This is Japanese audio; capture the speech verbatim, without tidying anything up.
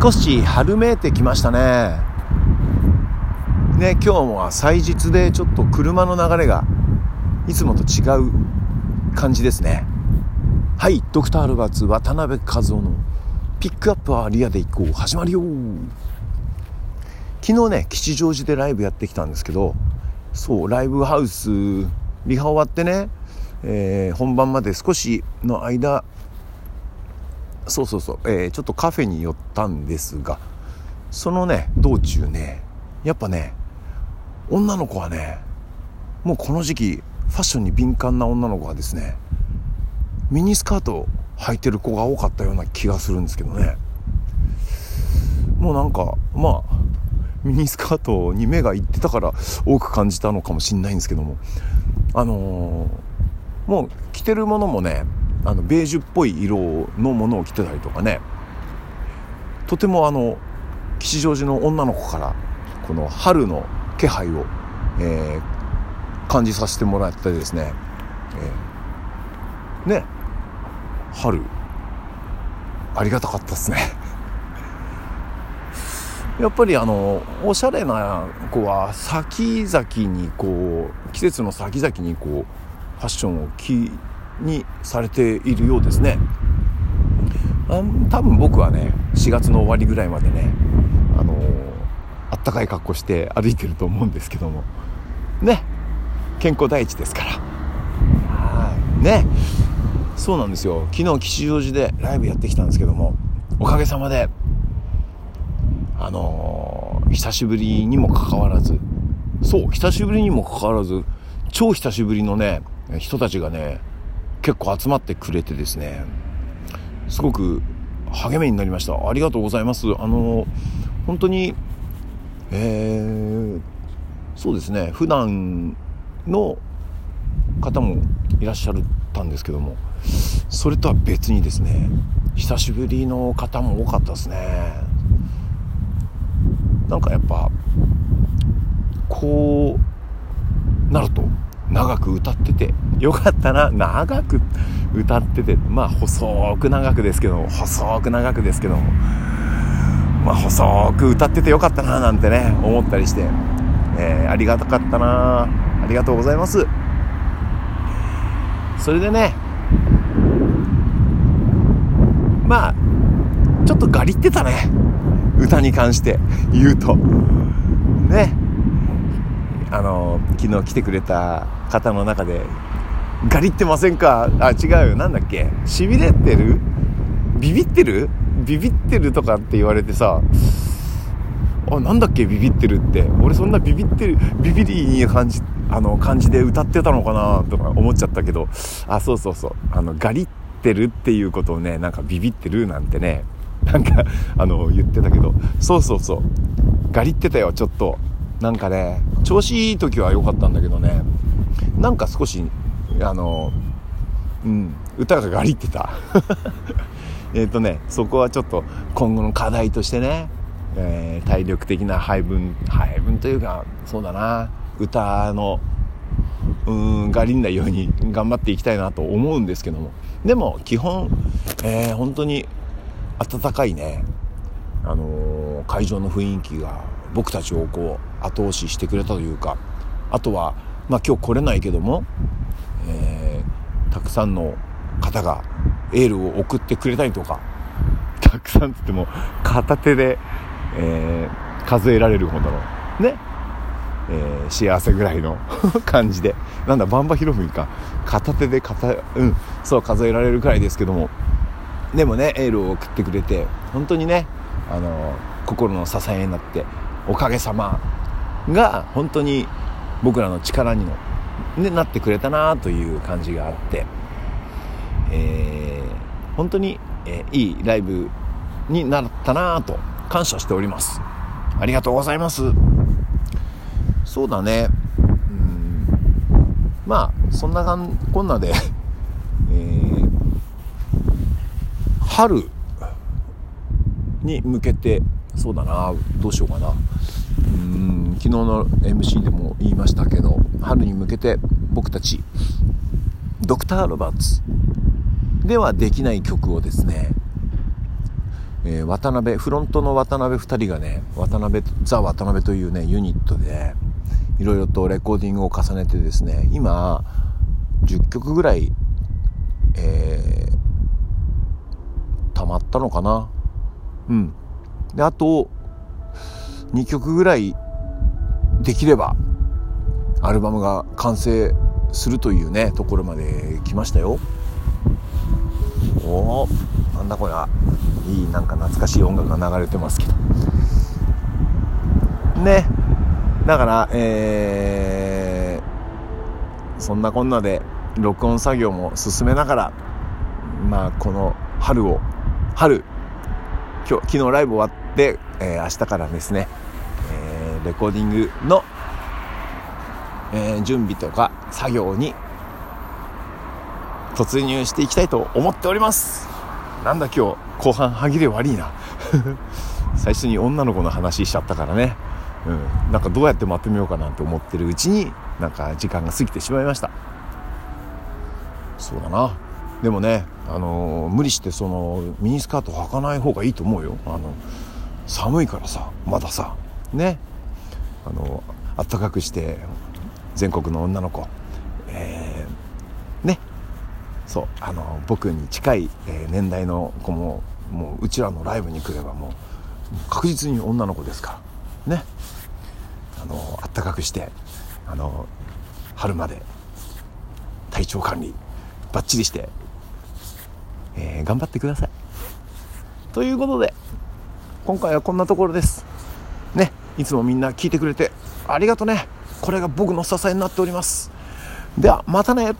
少し春めいてきましたね。ね、今日は祭日でちょっと車の流れがいつもと違う感じですね。はい、ドクター・ルバーツ渡辺和夫のピックアップはリアで行こう始まるよ。昨日ね、吉祥寺でライブやってきたんですけど、そうライブハウスリハ終わってね、えー、本番まで少しの間、そうそうそう、えー、ちょっとカフェに寄ったんですが、そのね道中ね、やっぱね女の子はね、もうこの時期ファッションに敏感な女の子はですね、ミニスカートを履いてる子が多かったような気がするんですけどね。もうなんかまあミニスカートに目がいってたから多く感じたのかもしれないんですけども、あのー、もう着てるものもね、あのベージュっぽい色のものを着てたりとかね、とてもあの吉祥寺の女の子からこの春の気配を、えー、感じさせてもらってですね、えー、ね、春ありがたかったですね。やっぱりあのおしゃれな子は先々にこう、季節の先々にこうファッションを気にされているようですね。あ、多分僕はねしがつの終わりぐらいまでね、あのあったかい格好して歩いてると思うんですけどもね、健康第一ですからね。そうなんですよ。昨日吉祥寺でライブやってきたんですけども、おかげさまであのー、久しぶりにもかかわらず、そう久しぶりにもかかわらず超久しぶりのね人たちがね結構集まってくれてですね、すごく励みになりました。ありがとうございます。あのー、本当に、えー、そうですね、普段の方もいらっしゃったんですけども、それとは別にですね久しぶりの方も多かったですね。なんかやっぱこうなると長く歌っててよかったな、長く歌ってて、まあ細く長くですけど細く長くですけども、まあ細く歌っててよかったななんてね思ったりして、えー、ありがたかったな、ありがとうございます。それでね、まあちょっとガリってたね、歌に関して言うとね、あの昨日来てくれた方の中でガリってませんか、あ違う、なんだっけ、しびれてる、ビビってる、ビビってるとかって言われてさ、あなんだっけビビってるって、俺そんなビビってる、ビビリー感じ、あの感じで歌ってたのかなとか思っちゃったけど、あそうそうそう、あのガリってるっていうことをね、なんかビビってるなんてね、なんかあの言ってたけど、そうそうそうガリってたよ。ちょっとなんかね調子いい時は良かったんだけどね、なんか少しあのうん歌がガリってたえっとねそこはちょっと今後の課題としてね、えー、体力的な配分配分というか、そうだな、歌のうーんガリんないように頑張っていきたいなと思うんですけども、でも基本、えー、本当に温かいね、あのー、会場の雰囲気が僕たちをこう後押ししてくれたというか、あとは、まあ、今日来れないけども、えー、たくさんの方がエールを送ってくれたりとか、たくさんって言っても片手で、えー、数えられるほどのね、えー、幸せぐらいの感じで、なんだバンバヒロフミか、片手で片、うん、そう数えられるくらいですけども、でもねエールを送ってくれて本当にね、あの心の支えになって、おかげさまが本当に僕らの力にも、ね、なってくれたなという感じがあって、えー、本当に、えー、いいライブになったなと感謝しております。ありがとうございます。そうだね、うーんまあそんなこんなで、えー春に向けて、そうだな、どうしようかな、うーん昨日の エムシー でも言いましたけど、春に向けて僕たちドクター・ロバーツではできない曲をですね、ええー、渡辺フロントの渡辺ふたりがね、渡辺ザ・渡辺というねユニットでいろいろとレコーディングを重ねてですね、今じゅっきょくぐらい、えー、溜まったのかな。うんであとにきょくぐらいできればアルバムが完成するというねところまで来ましたよ。おー、なんだこれはいい、なんか懐かしい音楽が流れてますけどね。だから、えー、そんなこんなで録音作業も進めながら、まあこの春を春今日昨日ライブ終わって、えー、明日からですね、えー、レコーディングの、えー、準備とか作業に突入していきたいと思っております。なんだ今日後半歯切れ悪いな最初に女の子の話しちゃったからね、うん、なんかどうやってまとめようかなんて思ってるうちになんか時間が過ぎてしまいました。そうだな、でもね、あのー、無理してそのミニスカート履かない方がいいと思うよ。あの寒いからさ、まださね、あのー、暖かくして全国の女の子、えー、ね、そうあの僕に近い年代の子ももううちらのライブに来ればもう確実に女の子ですからね、あの暖かくしてあの春まで体調管理バッチリして、えー、頑張ってくださいということで、今回はこんなところですね。いつもみんな聞いてくれてありがとね。これが僕の支えになっております。ではまたね。